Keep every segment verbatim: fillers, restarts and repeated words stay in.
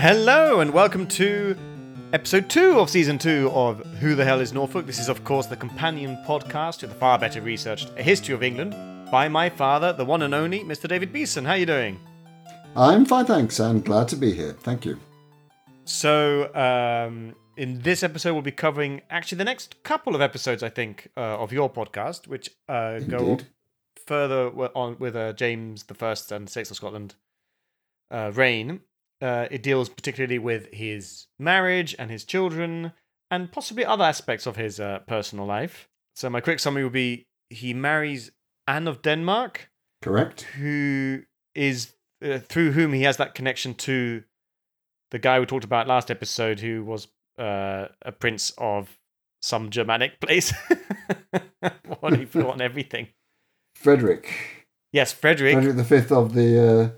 Hello and welcome to episode two of season two of Who the Hell is Norfolk? This is, of course, the companion podcast to the far better researched History of England by my father, the one and only Mister David Beeson. How are you doing? I'm fine, thanks. I'm glad to be here. Thank you. So, um, in this episode, we'll be covering actually the next couple of episodes, I think, uh, of your podcast, which uh, go further on with uh, James the First and Sixth of Scotland uh, reign. Uh, it deals particularly with his marriage and his children and possibly other aspects of his uh, personal life. So my quick summary will be he marries Anne of Denmark. Correct. Who is, uh, through whom he has that connection to the guy we talked about last episode who was uh, a prince of some Germanic place. What have you forgotten everything? Frederick. Yes, Frederick. Frederick the Fifth of the,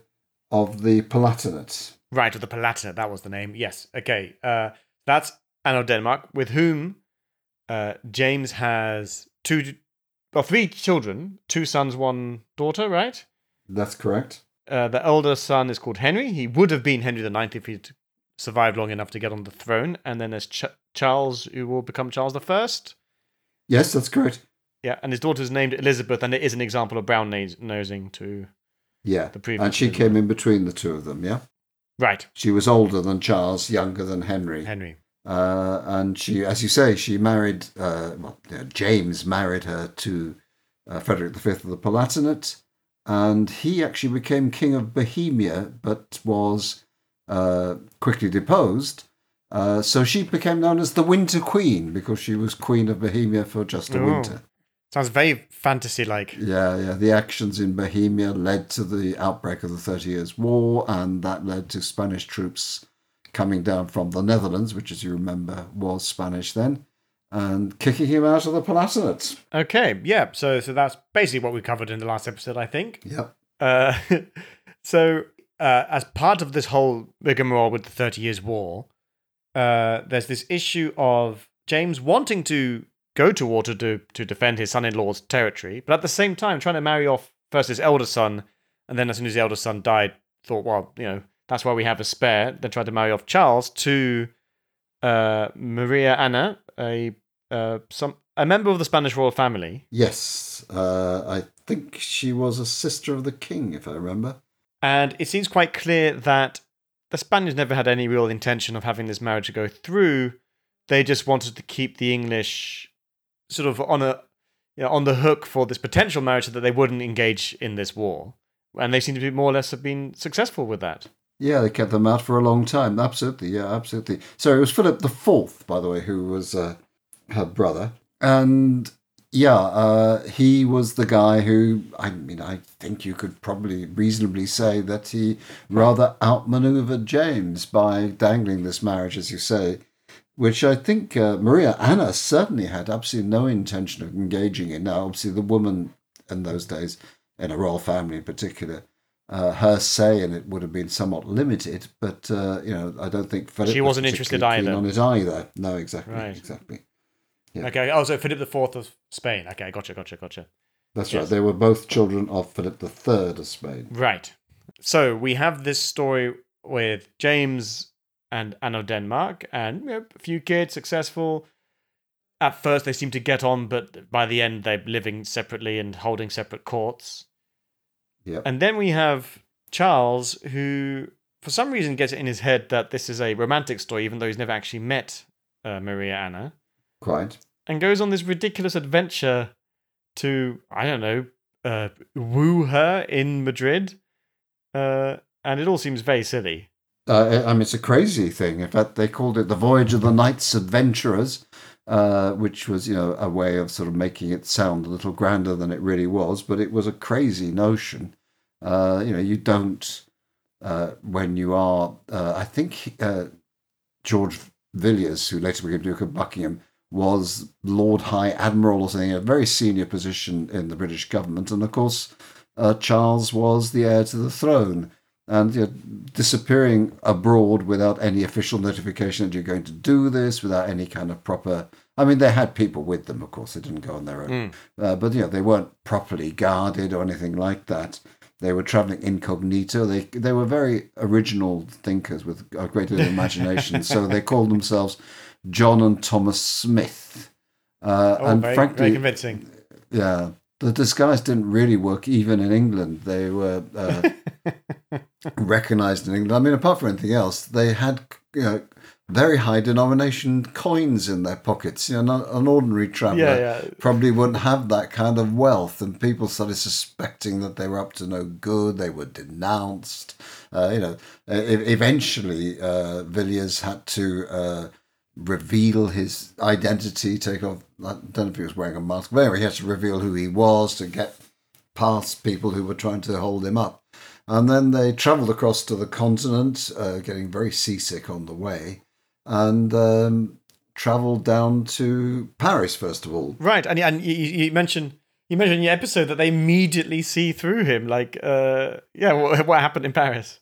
uh, of the Palatinate. Right, of the Palatinate, that was the name. Yes, okay. Uh, that's Anne of Denmark, with whom uh, James has two, or three children, two sons, one daughter, right? That's correct. Uh, the elder son is called Henry. He would have been Henry the Ninth if he'd survived long enough to get on the throne. And then there's Ch- Charles, who will become Charles the First. Yes, that's correct. Yeah, and his daughter is named Elizabeth, and it is an example of brown-nosing to yeah. the previous. And she Elizabeth. came in between the two of them, yeah? Right. She was older than Charles, younger than Henry. Henry. Uh, and she, as you say, she married, uh, well, James married her to uh, Frederick the Fifth of the Palatinate, and he actually became King of Bohemia, but was uh, quickly deposed. Uh, so she became known as the Winter Queen, because she was Queen of Bohemia for just a oh. winter. Sounds very fantasy-like. Yeah, yeah. The actions in Bohemia led to the outbreak of the Thirty Years' War, and that led to Spanish troops coming down from the Netherlands, which, as you remember, was Spanish then, and kicking him out of the Palatinate. Okay, yeah. So so that's basically what we covered in the last episode, I think. Yep. Uh, so uh, as part of this whole rigmarole with the Thirty Years' War, uh, there's this issue of James wanting to go to war to, do, to defend his son-in-law's territory, but at the same time trying to marry off first his elder son, and then as soon as the elder son died, thought, well, you know, that's why we have a spare. Then tried to marry off Charles to uh, Maria Anna, a uh, some a member of the Spanish royal family. Yes, uh, I think she was a sister of the king, if I remember. And it seems quite clear that the Spaniards never had any real intention of having this marriage to go through. They just wanted to keep the English sort of on a, you know, on the hook for this potential marriage so that they wouldn't engage in this war. And they seem to be more or less have been successful with that. Yeah, they kept them out for a long time. Absolutely, yeah, absolutely. So it was Philip the Fourth, by the way, who was uh, her brother. And yeah, uh, he was the guy who, I mean, I think you could probably reasonably say that he rather outmaneuvered James by dangling this marriage, as you say, which I think uh, Maria Anna certainly had absolutely no intention of engaging in. Now, obviously, the woman in those days, in a royal family in particular, uh, her say in it would have been somewhat limited, but, uh, you know, I don't think Philip she wasn't was interested either. on it either. No, exactly, right. exactly. Yeah. Okay, oh, so Philip the Fourth of Spain. Okay, gotcha, gotcha, gotcha. That's yes. right. They were both children of Philip the Third of Spain. Right. So we have this story with James and Anne of Denmark, and you know, a few kids, successful. At first they seem to get on, but by the end they're living separately and holding separate courts. Yeah. And then we have Charles, who for some reason gets it in his head that this is a romantic story, even though he's never actually met uh, Maria Anna. Quite. And goes on this ridiculous adventure to, I don't know, uh, woo her in Madrid. Uh, and it all seems very silly. Uh, I mean, it's a crazy thing. In fact, they called it the Voyage of the Knights Adventurers, uh, which was, you know, a way of sort of making it sound a little grander than it really was. But it was a crazy notion. Uh, you know, you don't, uh, when you are, uh, I think uh, George Villiers, who later became Duke of Buckingham, was Lord High Admiral or something, a very senior position in the British government. And of course, uh, Charles was the heir to the throne. And you know, disappearing abroad without any official notification that you're going to do this, without any kind of proper... I mean, they had people with them, of course. They didn't go on their own. Mm. Uh, but, you know, they weren't properly guarded or anything like that. They were traveling incognito. They they were very original thinkers with a great deal of imagination. So they called themselves John and Thomas Smith. Uh, oh, and very, frankly, very convincing. Yeah, the disguise didn't really work even in England. They were uh, recognised in England. I mean, apart from anything else, they had you know, very high denomination coins in their pockets. You know, an ordinary traveller yeah, yeah. probably wouldn't have that kind of wealth, and people started suspecting that they were up to no good. They were denounced. Uh, you know, eventually, uh, Villiers had to uh, reveal his identity. Take off. I don't know if he was wearing a mask, but anyway, he had to reveal who he was to get past people who were trying to hold him up. And then they travelled across to the continent, uh, getting very seasick on the way. And um, travelled down to Paris first of all. Right, and and you, you mentioned you mentioned in your episode that they immediately see through him. Like, uh, yeah, what, what happened in Paris?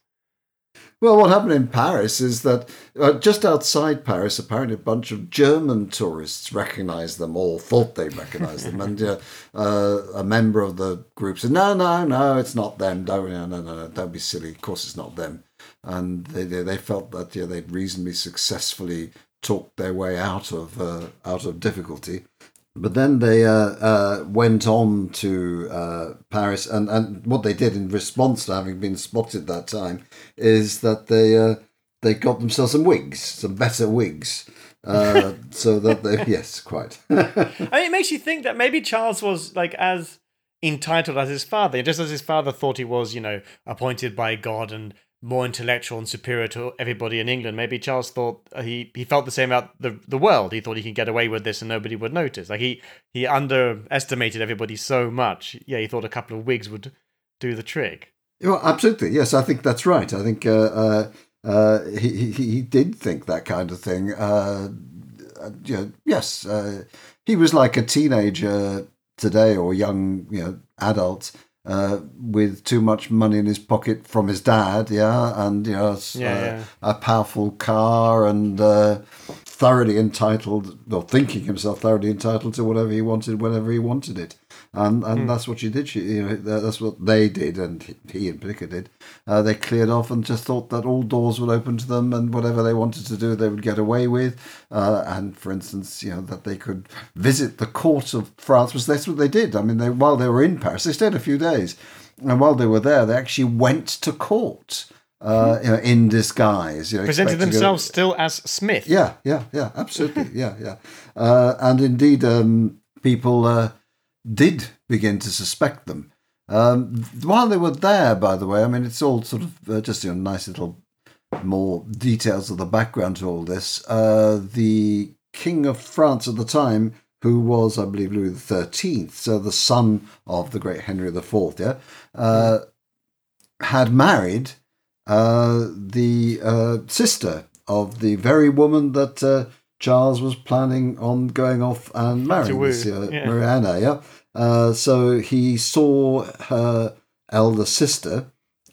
Well, what happened in Paris is that uh, just outside Paris, apparently a bunch of German tourists recognised them, or thought they recognised them, and uh, uh, a member of the group said, "No, no, no, it's not them. Don't, no, no, no, don't be silly. Of course, it's not them." And they they felt that yeah, they'd reasonably successfully talked their way out of uh, out of difficulty, but then they uh, uh, went on to uh, Paris, and, and what they did in response to having been spotted that time is that they uh, they got themselves some wigs, some better wigs, uh, so that they yes, quite. I mean, it makes you think that maybe Charles was like as entitled as his father, just as his father thought he was, you know, appointed by God and more intellectual and superior to everybody in England. Maybe Charles thought he, he felt the same about the, the world. He thought he could get away with this and nobody would notice. Like he, he underestimated everybody so much. Yeah, he thought a couple of wigs would do the trick. Well, absolutely. Yes, I think that's right. I think uh, uh, uh, he, he he did think that kind of thing. Uh, uh, you know, yes, uh, he was like a teenager today or young you know adult. Uh, with too much money in his pocket from his dad, yeah, and you know, a, yeah, yeah. a powerful car, and uh, thoroughly entitled, or thinking himself thoroughly entitled to whatever he wanted, whenever he wanted it, and and mm. that's what she did. She, you know, that's what they did, and he in particular did. Uh, they cleared off and just thought that all doors would open to them, and whatever they wanted to do, they would get away with. Uh, and for instance, you know, that they could visit the court of France. Was that's what they did? I mean, they while they were in Paris, they stayed a few days. And while they were there, they actually went to court uh, you know, in disguise. You know, presented themselves go... still as Smith. Yeah, yeah, yeah, absolutely. yeah, yeah. Uh, and indeed, um, people uh, did begin to suspect them. Um, while they were there, by the way, I mean, it's all sort of uh, just you know, nice little more details of the background to all this. Uh, the King of France at the time, who was, I believe, Louis the Thirteenth, so the son of the great Henry the Fourth, yeah, uh, had married uh, the uh, sister of the very woman that uh, Charles was planning on going off and marrying, this, uh, yeah. Maria Anna, yeah. Uh, so he saw her elder sister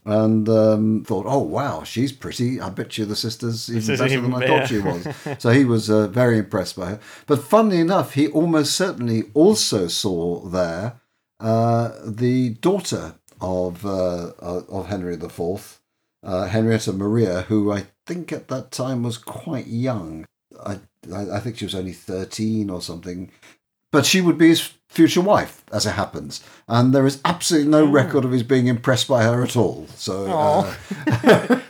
and um, thought, oh, wow, she's pretty. I bet you the sister's even better even, than I yeah. thought she was. So he was uh, very impressed by her. But funnily enough, he almost certainly also saw there uh, the daughter of uh, of Henry the Fourth, uh, Henrietta Maria, who I think at that time was quite young. I, I think she was only thirteen or something. But she would be his future wife, as it happens. And there is absolutely no record of his being impressed by her at all. So uh,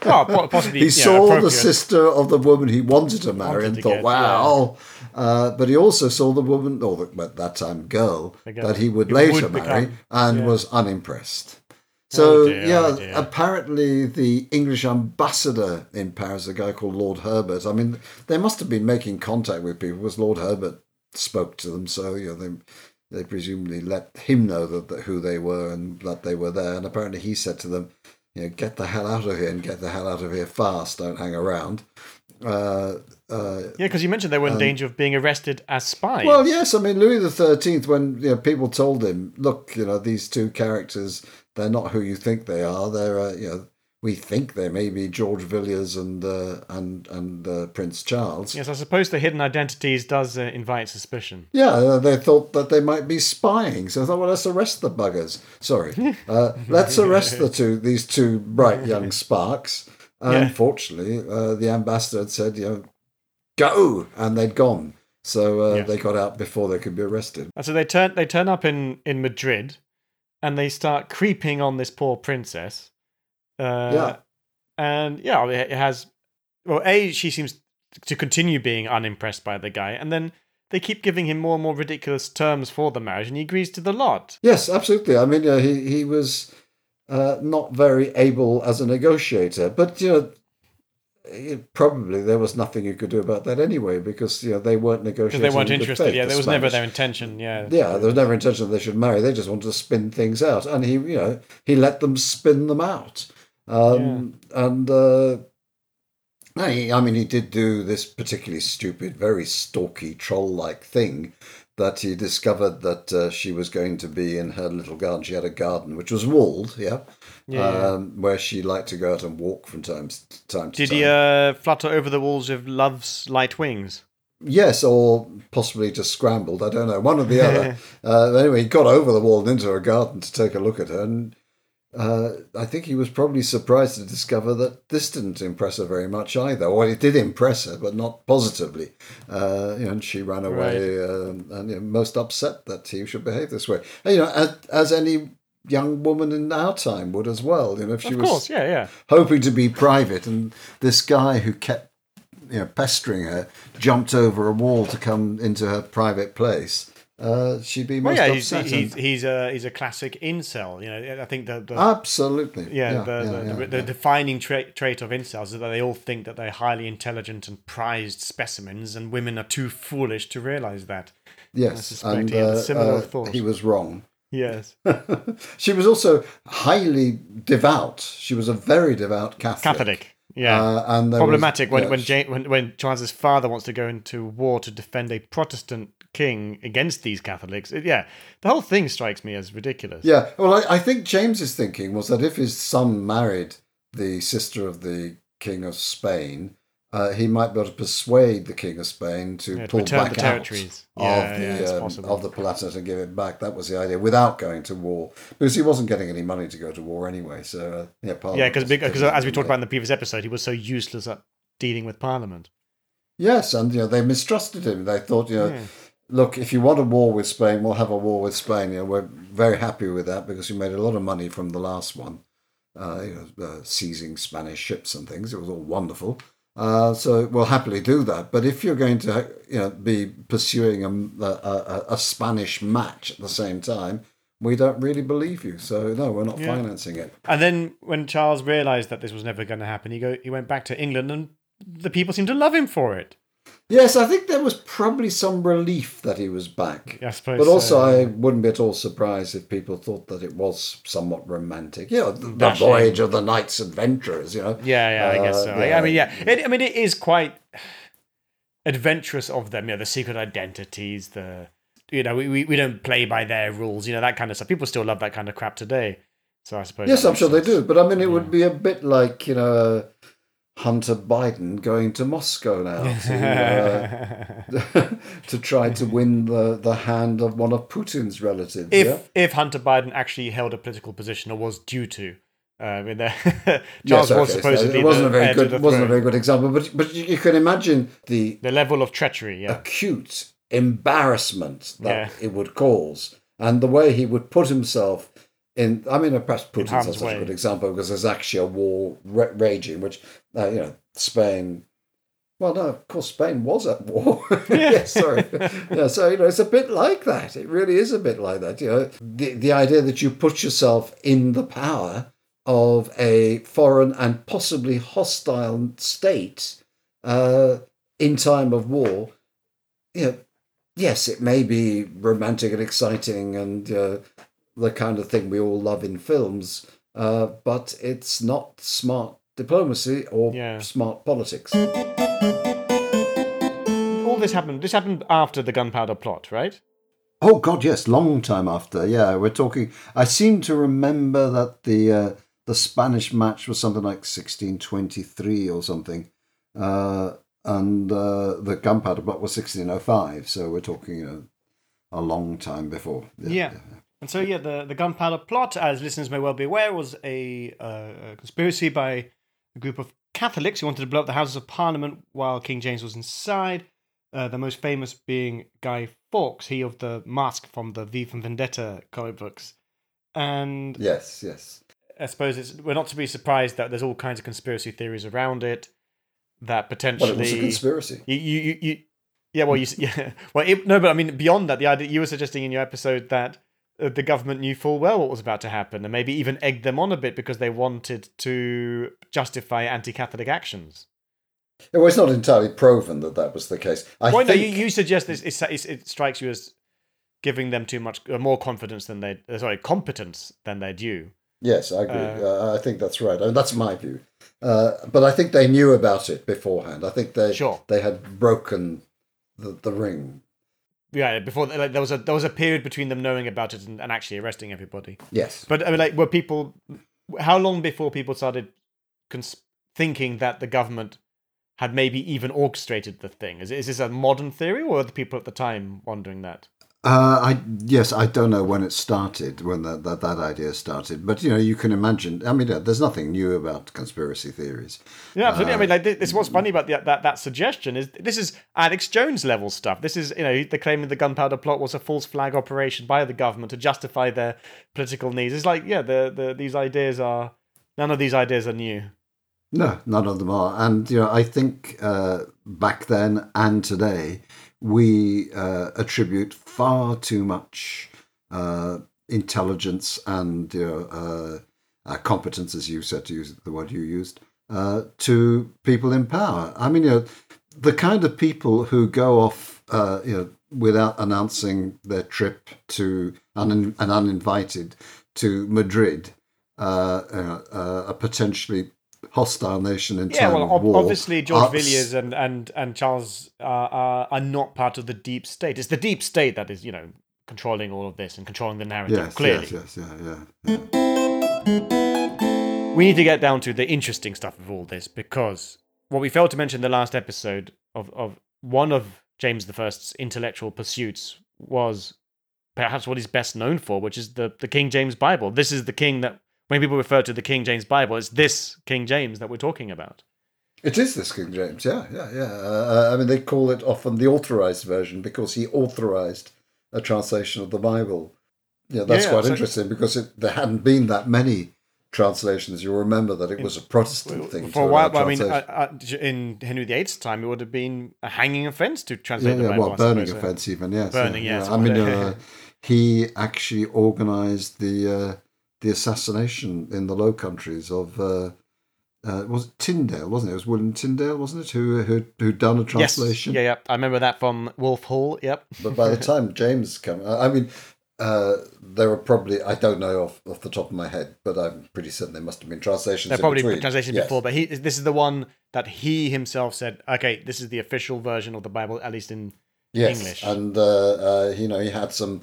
oh, possibly, he saw the sister of the woman he wanted to marry wanted and to thought, get, wow. Yeah. Uh, but he also saw the woman, or the, at that time, girl, that he would it later would marry become, and yeah. was unimpressed. So, oh dear, yeah, oh dear. Apparently the English ambassador in Paris, a guy called Lord Herbert, I mean, they must have been making contact with people. It was Lord Herbert spoke to them, so you know they they presumably let him know that, that who they were and that they were there. And apparently he said to them, you know, get the hell out of here and get the hell out of here fast. Don't hang around. Uh, uh, yeah, because you mentioned they were in um, danger of being arrested as spies. Well, yes, I mean Louis the Thirteenth, when you know people told him, look, you know these two characters, they're not who you think they are. They're uh, you know. we think there may be George Villiers and uh, and and uh, Prince Charles. Yes, I suppose the hidden identities does uh, invite suspicion. Yeah, uh, they thought that they might be spying, so I thought, well, let's arrest the buggers. Sorry, uh, let's arrest the two these two bright young sparks. Uh, yeah. Unfortunately, uh, the ambassador had said, you know, go, and they'd gone. So uh, yeah. they got out before they could be arrested. And so they turn they turn up in, in Madrid, and they start creeping on this poor princess. Uh, yeah. And yeah, it has. Well, A, she seems to continue being unimpressed by the guy, and then they keep giving him more and more ridiculous terms for the marriage, and he agrees to the lot. Yes, absolutely. I mean, uh, he he was uh, not very able as a negotiator, but you know, it, probably there was nothing you could do about that anyway, because you know they weren't negotiating. Because they weren't interested. Yeah, there was never their intention. Yeah. Yeah, there was never intention that they should marry. They just wanted to spin things out, and he, you know, he let them spin them out. Um, yeah. And uh, I, I mean, he did do this particularly stupid, very stalky, troll-like thing that he discovered that uh, she was going to be in her little garden. She had a garden which was walled, yeah, yeah, um, yeah. where she liked to go out and walk from time to time. Did he uh, flutter over the walls of love's light wings? Yes, or possibly just scrambled. I don't know, one or the other. uh, anyway, he got over the wall and into her garden to take a look at her, and Uh, I think he was probably surprised to discover that this didn't impress her very much either. Well, it did impress her, but not positively. Uh, you know, and she ran away, right. uh, and you know, most upset that he should behave this way. And, you know, as, as any young woman in our time would as well. You know, if she of was course, yeah, yeah. hoping to be private, and this guy who kept you know pestering her jumped over a wall to come into her private place. Uh, she'd be most well, yeah, upset. He's, he's, he's a he's a classic incel. You know, I think the, the absolutely yeah, yeah, the, yeah, the, yeah, the, yeah. the defining tra- trait of incels is that they all think that they're highly intelligent and prized specimens, and women are too foolish to realise that. Yes, and, I and he, had uh, similar uh, he was wrong. Yes, she was also highly devout. She was a very devout Catholic. Catholic. Yeah, uh, and problematic was, when, yeah, when, James, when when Charles's father wants to go into war to defend a Protestant king against these Catholics. It, yeah, the whole thing strikes me as ridiculous. Yeah, well, I, I think James's thinking was that if his son married the sister of the King of Spain, uh, he might be able to persuade the King of Spain to yeah, pull to back the territories. out yeah, of, yeah, the, yeah, um, of the Palatinate and give it back. That was the idea, without going to war, because he wasn't getting any money to go to war anyway. So uh, yeah, yeah, because because as we talked about in the previous episode, he was so useless at dealing with Parliament. Yes, and you know they mistrusted him. They thought you know. Yeah. Look, if you want a war with Spain, we'll have a war with Spain. You know, we're very happy with that because we made a lot of money from the last one, uh, you know, uh, seizing Spanish ships and things. It was all wonderful. Uh, so we'll happily do that. But if you're going to, you know, be pursuing a, a, a Spanish match at the same time, we don't really believe you. So no, we're not yeah. financing it. And then when Charles realised that this was never going to happen, he go he went back to England, and the people seemed to love him for it. Yes, I think there was probably some relief that he was back. I suppose But also so, yeah. I wouldn't be at all surprised if people thought that it was somewhat romantic. You know, the, the voyage of the Knights Adventurers, you know. Yeah, yeah, uh, I guess so. Yeah. I mean, yeah. It, I mean, it is quite adventurous of them, you know, the secret identities, the, you know, we, we, we don't play by their rules, you know, that kind of stuff. People still love that kind of crap today. So I suppose... Yes, I'm sure sense. they do. But I mean, it yeah. would be a bit like, you know... Hunter Biden going to Moscow now to uh, to try to win the, the hand of one of Putin's relatives. If yeah? if Hunter Biden actually held a political position or was due to, uh, I mean, Charles yes, okay. was supposedly so it wasn't the a very good wasn't throne. a very good example, but but you can imagine the the level of treachery, yeah. acute embarrassment that yeah. it would cause, and the way he would put himself. In, I mean, perhaps Putin's not such way. a good example because there's actually a war ra- raging, which, uh, you know, Spain... Well, no, of course, Spain was at war. yes, yeah, sorry. yeah, so, you know, it's a bit like that. It really is a bit like that, you know. The, the idea that you put yourself in the power of a foreign and possibly hostile state uh, in time of war, you know, yes, it may be romantic and exciting and... Uh, the kind of thing we all love in films, uh, but it's not smart diplomacy or yeah. smart politics. All this happened, this happened after the Gunpowder Plot, right? Oh, God, yes, long time after, yeah. We're talking... I seem to remember that the uh, the Spanish match was something like sixteen twenty-three or something, uh, and uh, the Gunpowder Plot was sixteen oh five. So we're talking, you know, a long time before. Yeah. yeah. yeah. And so, yeah, the, the Gunpowder Plot, as listeners may well be aware, was a, uh, a conspiracy by a group of Catholics who wanted to blow up the Houses of Parliament while King James was inside, uh, the most famous being Guy Fawkes, he of the mask from the V for Vendetta comic books. And yes, yes. I suppose it's, we're not to be surprised that there's all kinds of conspiracy theories around it, that potentially... Well, it was a conspiracy. You, you, you, yeah, well, you... Yeah, well, it, no, but I mean, beyond that, the idea you were suggesting in your episode that the government knew full well what was about to happen and maybe even egged them on a bit because they wanted to justify anti-Catholic actions. It was not entirely proven that that was the case. I well, think... no, you, you suggest this, it, it strikes you as giving them too much, uh, more confidence than they, uh, sorry, competence than they're due. Yes, I agree. Uh, uh, I think that's right. I mean, that's my view. Uh, but I think they knew about it beforehand. I think they sure. they had broken the, the ring. Yeah, before like, there was a there was a period between them knowing about it and, and actually arresting everybody. Yes, but I mean, like, were people? How long before people started consp- thinking that the government had maybe even orchestrated the thing? Is is this a modern theory, or were the people at the time wondering that? Uh, I yes, I don't know when it started, when that that, that idea started. But you know, you can imagine. I mean, there's nothing new about conspiracy theories. Yeah, absolutely. Uh, I mean, like, this is what's funny about the, that that suggestion is this is Alex Jones level stuff. This is, you know, the claim of the Gunpowder Plot was a false flag operation by the government to justify their political needs. It's like, yeah, the, the these ideas are none of these ideas are new. No, none of them are. And you know, I think uh, back then and today, we uh, attribute far too much uh, intelligence and you know, uh, uh, competence, as you said, to use the word you used, uh, to people in power. I mean, you know, the kind of people who go off uh, you know, without announcing their trip to un- and uninvited to Madrid, uh, uh, uh, a potentially hostile nation in yeah, time well, of ob- war. Obviously George uh, Villiers and, and, and Charles uh, are, are not part of the deep state. It's the deep state that is, you know, controlling all of this and controlling the narrative, yes, clearly. Yes, yes, yeah, yeah, yeah. We need to get down to the interesting stuff of all this, because what we failed to mention in the last episode of, of one of James the First's intellectual pursuits was perhaps what he's best known for, which is the, the King James Bible. This is the king that when people refer to the King James Bible, it's this King James that we're talking about. It is this King James, yeah, yeah, yeah. Uh, I mean, they call it often the authorized version because he authorized a translation of the Bible. Yeah, that's yeah, yeah, quite so interesting because it, there hadn't been that many translations. You remember that it in, was a Protestant well, thing. For a while, I mean, uh, uh, in Henry the Eighth's time, it would have been a hanging offense to translate yeah, the Bible. Yeah, well, burning suppose, offense, so. even, yes. Burning, yeah, yes. Yeah. I mean, uh, he actually organized the... Uh, the assassination in the Low Countries of uh, uh, was it Tyndale, wasn't it? It was William Tyndale, wasn't it? Who who who'd done a translation? Yes. Yeah, yeah. I remember that from Wolf Hall. Yep. But by the time James came, I mean, uh, there were probably I don't know off, off the top of my head, but I'm pretty certain there must have been translations. There probably been translations yes. before, but he this is the one that he himself said, okay, this is the official version of the Bible, at least in yes. English. And uh, uh, you know, he had some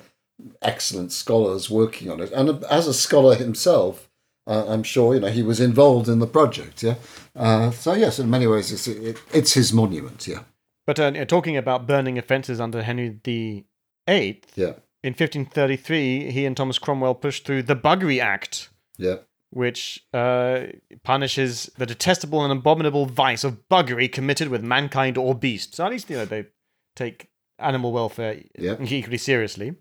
excellent scholars working on it, and as a scholar himself, uh, I'm sure you know he was involved in the project. Yeah, uh, so yes, in many ways, it's it, it's his monument. Yeah, but uh, talking about burning offences under Henry the Eighth, yeah, in fifteen thirty-three, he and Thomas Cromwell pushed through the Buggery Act, yeah, which uh, punishes the detestable and abominable vice of buggery committed with mankind or beast. So at least you know they take animal welfare yeah. equally seriously.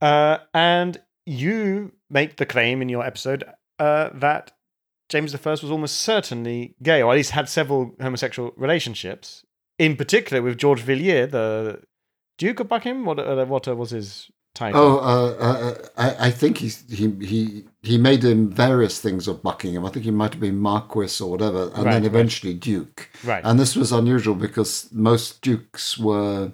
Uh, and you make the claim in your episode uh, that James the First was almost certainly gay, or at least had several homosexual relationships, in particular with George Villiers, the Duke of Buckingham. What, uh, what was his title? Oh, uh, uh, I, I think he, he he he made him various things of Buckingham. I think he might have been Marquis or whatever, and right, then eventually right. Duke. Right. And this was unusual because most dukes were...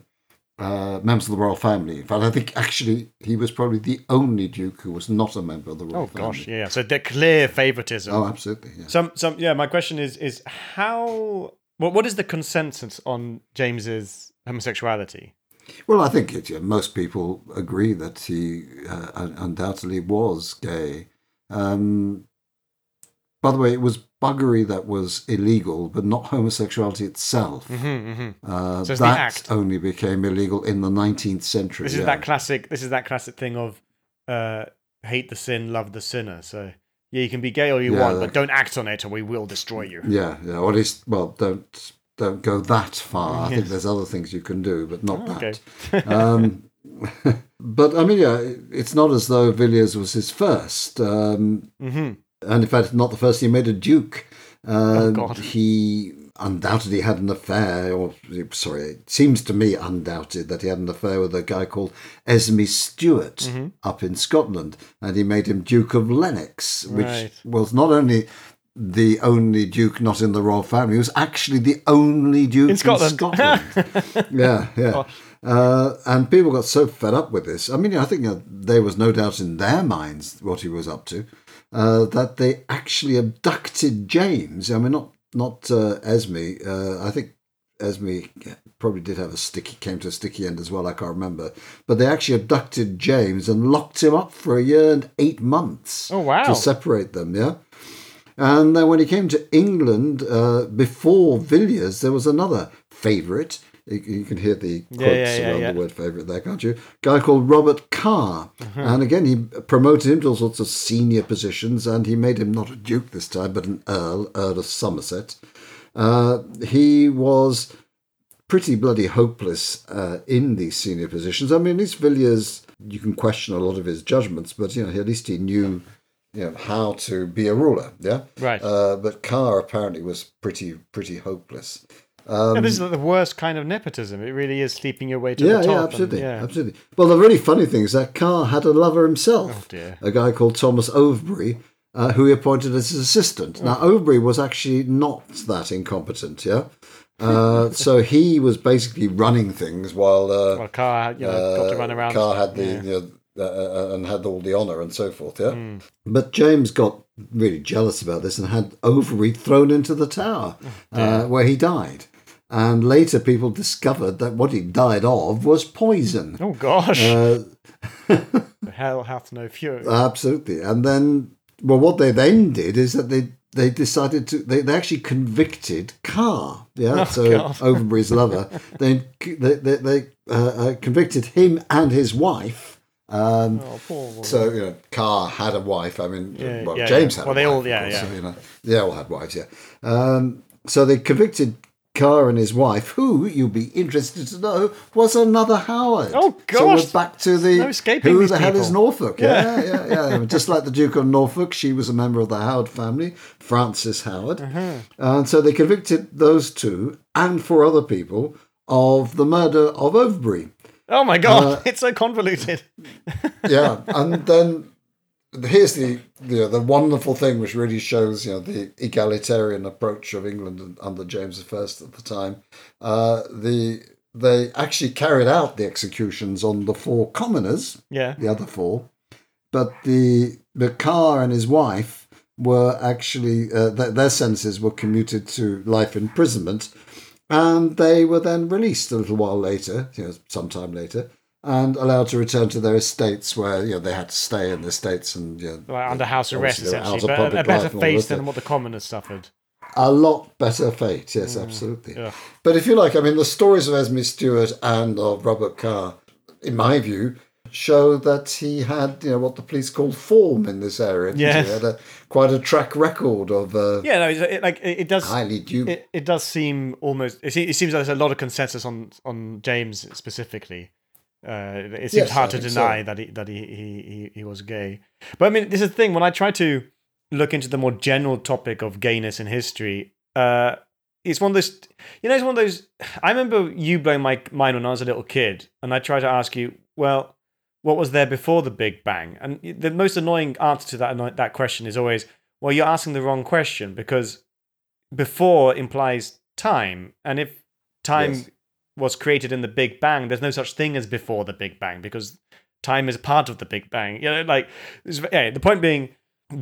Uh, members of the royal family. In fact, I think actually he was probably the only duke who was not a member of the royal family. Oh gosh, family. yeah. So they're clear favoritism. Oh, absolutely. Yeah. Some, some. Yeah. My question is, is how? What, what is the consensus on James's homosexuality? Well, I think it, yeah, most people agree that he uh, undoubtedly was gay. Um, By the way, it was buggery that was illegal, but not homosexuality itself. Mm-hmm, mm-hmm. Uh, so that act. only became illegal in the nineteenth century. This is yeah. that classic. This is that classic thing of uh, hate the sin, love the sinner. So yeah, you can be gay all you yeah, want, that, but don't act on it, or we will destroy you. Yeah, yeah. Or at least, well, don't don't go that far. I yes. think there's other things you can do, but not oh, that. Okay. um, but I mean, yeah, it's not as though Villiers was his first. Um, mm-hmm. And in fact, not the first. He made a duke. Uh, oh, God. He undoubtedly had an affair, or sorry, it seems to me undoubted that he had an affair with a guy called Esmé Stewart mm-hmm. up in Scotland, and he made him Duke of Lennox, which right. was not only the only duke not in the royal family, he was actually the only duke in Scotland. In Scotland. yeah, yeah. Gosh. Uh, and people got so fed up with this. I mean, I think uh, there was no doubt in their minds what he was up to, uh, that they actually abducted James. I mean, not not uh, Esme. Uh, I think Esme probably did have a sticky, came to a sticky end as well. I can't remember. But they actually abducted James and locked him up for a year and eight months. Oh, wow. To separate them, yeah. And then when he came to England, uh, before Villiers, there was another favourite. You can hear the quotes yeah, yeah, yeah, around yeah. the word favourite there, can't you? A guy called Robert Carr. Uh-huh. And again, he promoted him to all sorts of senior positions, and he made him not a duke this time, but an earl, Earl of Somerset. Uh, he was pretty bloody hopeless uh, in these senior positions. I mean, at least Villiers, you can question a lot of his judgments, but you know, at least he knew you know, how to be a ruler, yeah? Right. Uh, but Carr apparently was pretty, pretty hopeless. Um, yeah, this is like the worst kind of nepotism. It really is sleeping your way to yeah, the top. Yeah, absolutely, and, yeah, absolutely. Well, the really funny thing is that Carr had a lover himself, oh, dear. a guy called Thomas Overbury, uh, who he appointed as his assistant. Oh. Now, Overbury was actually not that incompetent, yeah? Uh, so he was basically running things while... Uh, well, Carr you know, uh, got to run around. Carr had the... Yeah. You know, Uh, and had all the honour and so forth, yeah? Mm. But James got really jealous about this and had Overbury thrown into the tower oh, uh, where he died. And later people discovered that what he died of was poison. Oh, gosh. Uh, the hell hath no fury. Absolutely. And then, well, what they then did is that they They decided to. They, they actually convicted Carr, yeah. Oh, so God. Overbury's lover. They they they, they uh, convicted him and his wife. Um, oh, poor woman. So you know, Carr had a wife. I mean, yeah, well, yeah, James yeah. had. Well, a they wife, all, yeah, course, yeah. So, you know, they all had wives, yeah. Um, so they convicted Carr and his wife, who you'll be interested to know was another Howard. Oh gosh! So we're back to the no escaping who the hell is Norfolk? Yeah, yeah, yeah. yeah. Just like the Duke of Norfolk, she was a member of the Howard family, Frances Howard, uh-huh. and so they convicted those two and four other people of the murder of Overbury. Oh my God! Uh, it's so convoluted. yeah, and then here's the you know, the wonderful thing, which really shows you know the egalitarian approach of England under James the First at the time. Uh, the they actually carried out the executions on the four commoners, yeah, the other four, but the the Carr and his wife were actually uh, th- their sentences were commuted to life imprisonment, and they were then released a little while later, you know, sometime later. And allowed to return to their estates, where you know they had to stay in the estates and you know, well, under house arrest, essentially. But a, a better fate than what the commoners suffered. A lot better fate, yes, mm. absolutely. Yeah. But if you like, I mean, the stories of Esmé Stewart and of Robert Carr, in my view, show that he had you know what the police call form in this area. Yeah, he had a, quite a track record of. Uh, yeah, no, it, like it, it does highly due. It, it does seem almost. It seems like there's a lot of consensus on on James specifically. Uh, it seems yes, hard to deny so. that he that he, he, he was gay. But I mean, this is the thing. When I try to look into the more general topic of gayness in history, uh, it's one of those. You know, it's one of those. I remember you blowing my mind when I was a little kid, and I tried to ask you, well, what was there before the Big Bang? And the most annoying answer to that that question is always, well, you're asking the wrong question because before implies time, and if time. Yes. was created in the Big Bang, there's no such thing as before the Big Bang because time is part of the Big Bang. You know, like yeah, the point being,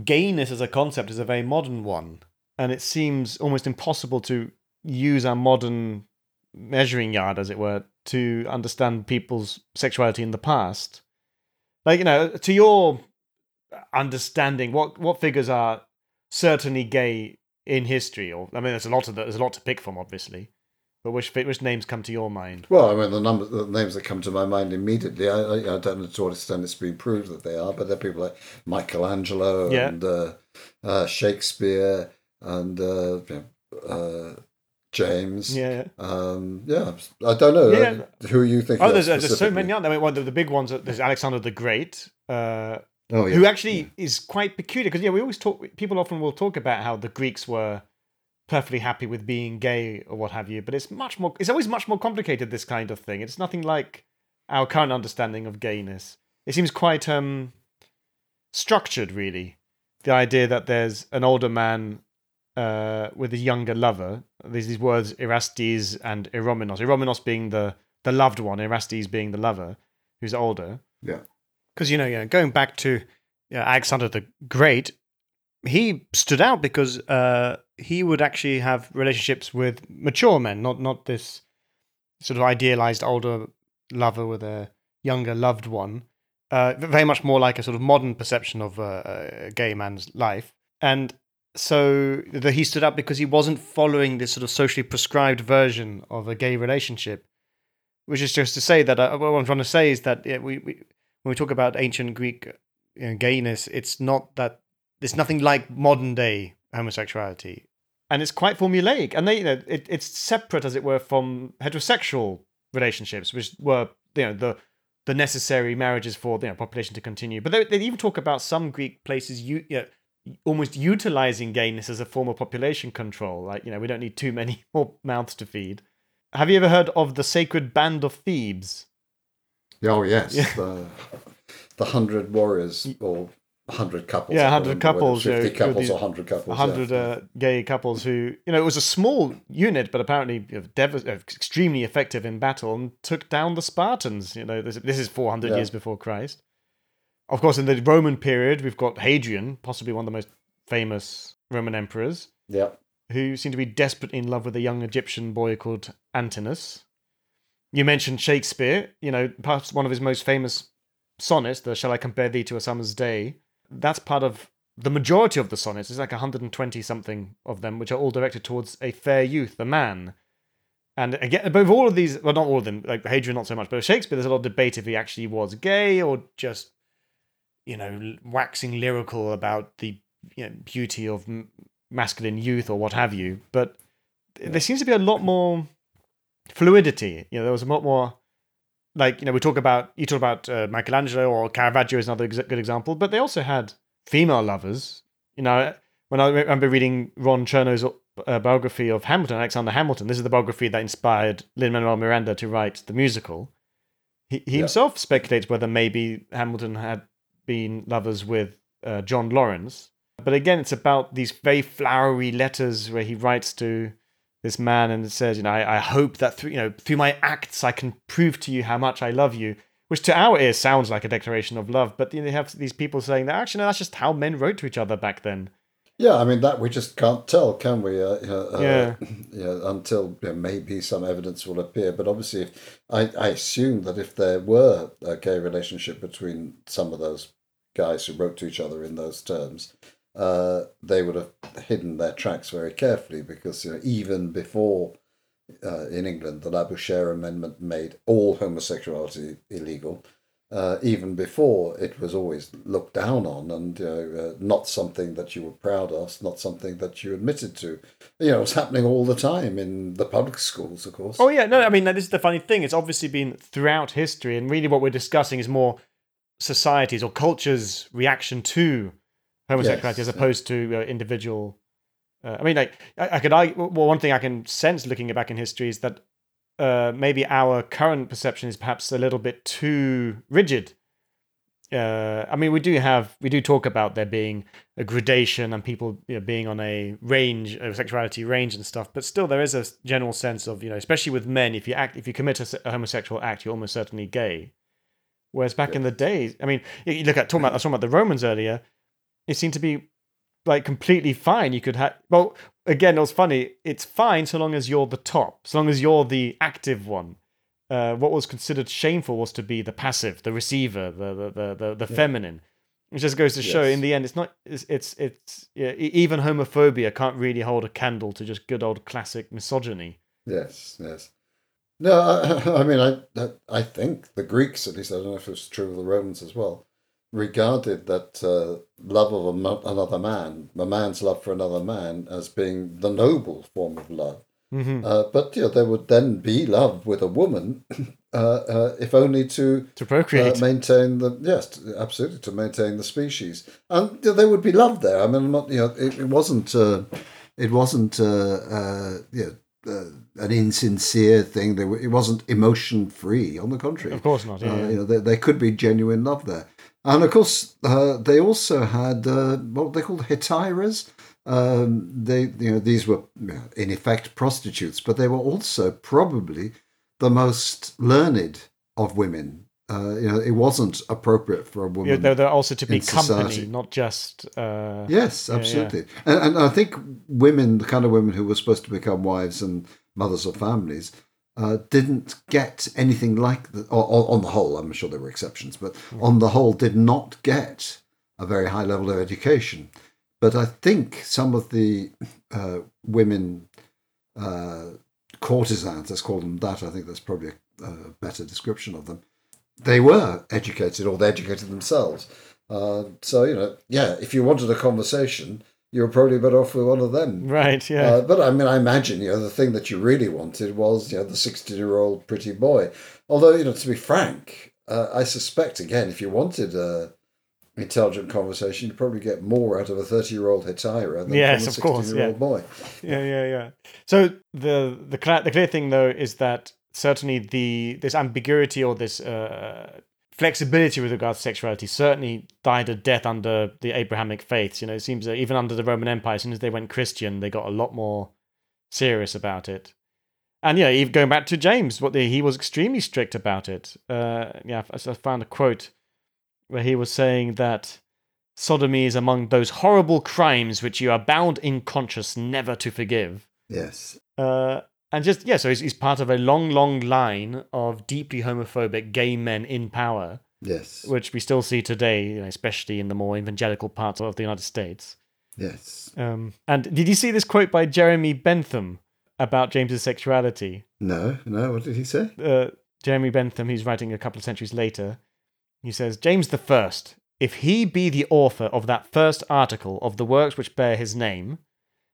gayness as a concept is a very modern one, and it seems almost impossible to use our modern measuring yard, as it were, to understand people's sexuality in the past. Like you know, to your understanding, what what figures are certainly gay in history? Or I mean, there's a lot of that, there's a lot to pick from, obviously. But which which names come to your mind? Well, I mean, the number the names that come to my mind immediately, I, I, I don't know to what extent it's been proved that they are, but they're people like Michelangelo yeah. and uh, uh, Shakespeare and uh, uh, James. Yeah, yeah. Um, yeah, I don't know. Yeah. Uh, who are you thinking? Oh, there's, there's so many aren't there. I mean, one of the big ones, there's Alexander the Great. Uh, oh, yeah. Who actually yeah. is quite peculiar because yeah, we always talk. People often will talk about how the Greeks were perfectly happy with being gay or what have you, but it's much more it's always much more complicated, this kind of thing. It's nothing like our current understanding of gayness. It seems quite um structured, really, the idea that there's an older man uh with a younger lover. There's these words Erastes and Eromenos, Eromenos being the the loved one, Erastes being the lover who's older. Yeah, because you know, you know going back to you know, Alexander the Great, he stood out because uh, he would actually have relationships with mature men, not not this sort of idealized older lover with a younger loved one. Uh, very much more like a sort of modern perception of a, a gay man's life. And so the, he stood out because he wasn't following this sort of socially prescribed version of a gay relationship, which is just to say that uh, what I'm trying to say is that yeah, we, we when we talk about ancient Greek you know, gayness, it's not that. There's nothing like modern-day homosexuality. And it's quite formulaic. And they, you know, it, it's separate, as it were, from heterosexual relationships, which were you know, the the necessary marriages for the you know, population to continue. But they, they even talk about some Greek places you, you know, almost utilizing gayness as a form of population control. Like, you know, we don't need too many more mouths to feed. Have you ever heard of the Sacred Band of Thebes? Oh, yes. Yeah. The, the Hundred Warriors, or... Hundred couples, yeah, hundred couples, fifty you know, couples or hundred couples, hundred yeah. uh, gay couples who, you know, it was a small unit, but apparently you know, dev- extremely effective in battle and took down the Spartans. You know, this, this is four hundred yeah. years before Christ. Of course, in the Roman period, we've got Hadrian, possibly one of the most famous Roman emperors, yeah, who seemed to be desperately in love with a young Egyptian boy called Antinous. You mentioned Shakespeare. You know, perhaps one of his most famous sonnets, the "Shall I compare thee to a summer's day." That's part of the majority of the sonnets. There's like one hundred twenty something of them, which are all directed towards a fair youth, a man. And again, above all of these, well, not all of them, like Hadrian, not so much, but Shakespeare, there's a lot of debate if he actually was gay or just, you know, waxing lyrical about the you know, beauty of masculine youth or what have you. But there seems to be a lot more fluidity. You know, there was a lot more. Like, you know, we talk about, you talk about uh, Michelangelo or Caravaggio is another ex- good example, but they also had female lovers. You know, when I remember reading Ron Cherno's uh, biography of Hamilton, Alexander Hamilton, this is the biography that inspired Lin-Manuel Miranda to write the musical. He, he yeah. himself speculates whether maybe Hamilton had been lovers with uh, John Lawrence. But again, it's about these very flowery letters where he writes to this man and it says, you know, I, I hope that through, you know, through my acts I can prove to you how much I love you, which to our ears sounds like a declaration of love, but you know, they have these people saying that actually no, that's just how men wrote to each other back then. Yeah, I mean that we just can't tell, can we? Uh, uh, yeah. Uh, yeah. Until you know, maybe some evidence will appear, but obviously, if, I I assume that if there were a gay relationship between some of those guys who wrote to each other in those terms, Uh, they would have hidden their tracks very carefully because you know, even before uh, in England the La Bouchère Amendment made all homosexuality illegal, uh, even before it was always looked down on and you know, uh, not something that you were proud of, not something that you admitted to. You know, it was happening all the time in the public schools, of course. Oh yeah, no, I mean this is the funny thing. It's obviously been throughout history, and really what we're discussing is more societies or cultures' reaction to homosexuality, yes, as opposed yeah. to uh, individual. Uh, I mean, like I, I could argue. Well, one thing I can sense looking back in history is that uh, maybe our current perception is perhaps a little bit too rigid. Uh, I mean, we do have we do talk about there being a gradation and people you know, being on a range, a sexuality range and stuff. But still, there is a general sense of you know, especially with men, if you act, if you commit a, a homosexual act, you're almost certainly gay. Whereas back yeah. in the day, I mean, you look at talking about I was talking about the Romans earlier. It seemed to be like completely fine. You could have, well, again, it was funny. It's fine so long as you're the top, so long as you're the active one. Uh, what was considered shameful was to be the passive, the receiver, the the the, the, the yeah. feminine. It just goes to show, yes. in the end, it's not. It's it's, it's yeah, even homophobia can't really hold a candle to just good old classic misogyny. Yes, yes. No, I, I mean, I I think the Greeks, at least, I don't know if it's true of the Romans as well, regarded that uh, love of a, another man, a man's love for another man, as being the noble form of love. Mm-hmm. Uh, but yeah, there would then be love with a woman, uh, uh, if only to to procreate, uh, maintain the yes, absolutely to maintain the species, and yeah, there would be love there. I mean, not you know, it, it wasn't uh, it wasn't uh, uh, yeah, uh, an insincere thing. There, it wasn't emotion free. On the contrary, of course not. Yeah, uh, yeah. You know, there, there could be genuine love there, and of course uh, they also had uh, what they called hetairas. Um, they, you know, these were in effect prostitutes, but they were also probably the most learned of women. Uh, you know, it wasn't appropriate for a woman. Yeah, they're, they're also to be company, society. Not just. Uh, yes, absolutely, yeah, yeah. And, and I think women, the kind of women who were supposed to become wives and mothers of families, uh, didn't get anything like that. Or, or, on the whole, I'm sure there were exceptions, but mm. on the whole, did not get a very high level of education. But I think some of the uh, women uh, courtesans, let's call them that, I think that's probably a, a better description of them, they were educated, or they educated themselves. Uh, so, you know, yeah, if you wanted a conversation, you were probably better off with one of them. Right, yeah. Uh, but, I mean, I imagine, you know, the thing that you really wanted was, you know, the sixteen-year-old pretty boy. Although, you know, to be frank, uh, I suspect, again, if you wanted a... intelligent conversation, you probably get more out of a thirty-year-old hetaira than yes, from a sixteen-year-old yeah. boy. Yeah, yeah, yeah. So the the clear, the clear thing, though, is that certainly the this ambiguity or this uh, flexibility with regards to sexuality certainly died a death under the Abrahamic faiths. You know, it seems that even under the Roman Empire, as soon as they went Christian, they got a lot more serious about it. And, you know, even going back to James, what the, he was extremely strict about it. Uh, yeah, I found a quote where he was saying that sodomy is among those horrible crimes which you are bound in conscience never to forgive. Yes. Uh, and just, yeah, so he's, he's part of a long, long line of deeply homophobic gay men in power. Yes. Which we still see today, you know, especially in the more evangelical parts of the United States. Yes. Um, and did you see this quote by Jeremy Bentham about James's sexuality? No, no. What did he say? Uh, Jeremy Bentham, who's writing a couple of centuries later, he says, James the First, if he be the author of that first article of the works which bear his name,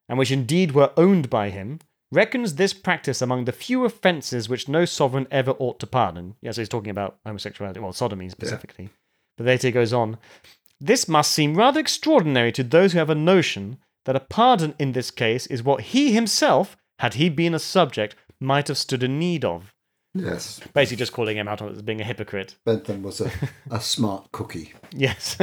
and which indeed were owned by him, reckons this practice among the few offences which no sovereign ever ought to pardon. Yeah, so he's talking about homosexuality, well, sodomy specifically. Yeah. But later he goes on, this must seem rather extraordinary to those who have a notion that a pardon in this case is what he himself, had he been a subject, might have stood in need of. Yes. Basically just calling him out as being a hypocrite. Bentham was a, a smart cookie. Yes.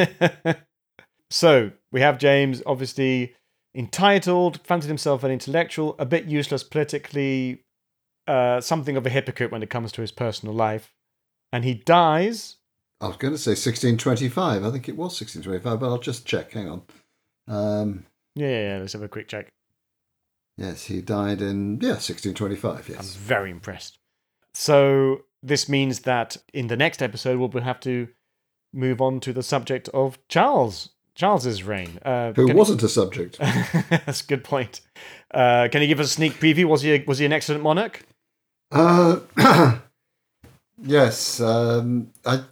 So, we have James, obviously entitled, fancied himself an intellectual, a bit useless politically, uh, something of a hypocrite when it comes to his personal life. And he dies... I was going to say sixteen twenty-five. I think it was sixteen twenty-five, but I'll just check. Hang on. Um, yeah, yeah, yeah, let's have a quick check. Yes, he died in, yeah, sixteen twenty-five, yes. I'm very impressed. So this means that in the next episode, we'll have to move on to the subject of Charles, Charles's reign. Uh, Who wasn't you... a subject. That's a good point. Uh, can you give us a sneak preview? Was he a, was he an excellent monarch? Uh, yes. Um, I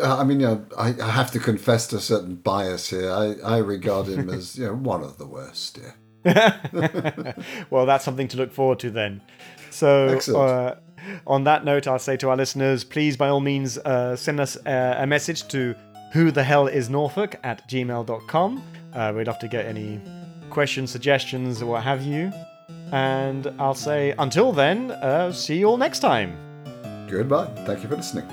I mean, you know, I, I have to confess to a certain bias here. I, I regard him as, you know, one of the worst. Yeah. Well, that's something to look forward to then. So, excellent. Uh, on that note, I'll say to our listeners, please, by all means, uh, send us uh, a message to who the hell is Norfolk at gmail dot com. Uh, we'd love to get any questions, suggestions, or what have you. And I'll say, until then, uh, see you all next time. Goodbye. Thank you for listening.